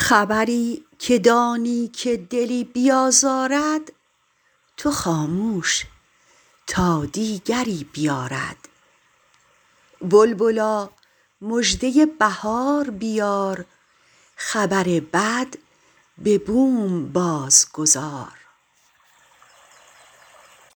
خبری که دانی که دلی بیازارد، تو خاموش تا دیگری بیارد. بلبلا مژده بهار بیار، خبر بد به بوم بازگذار.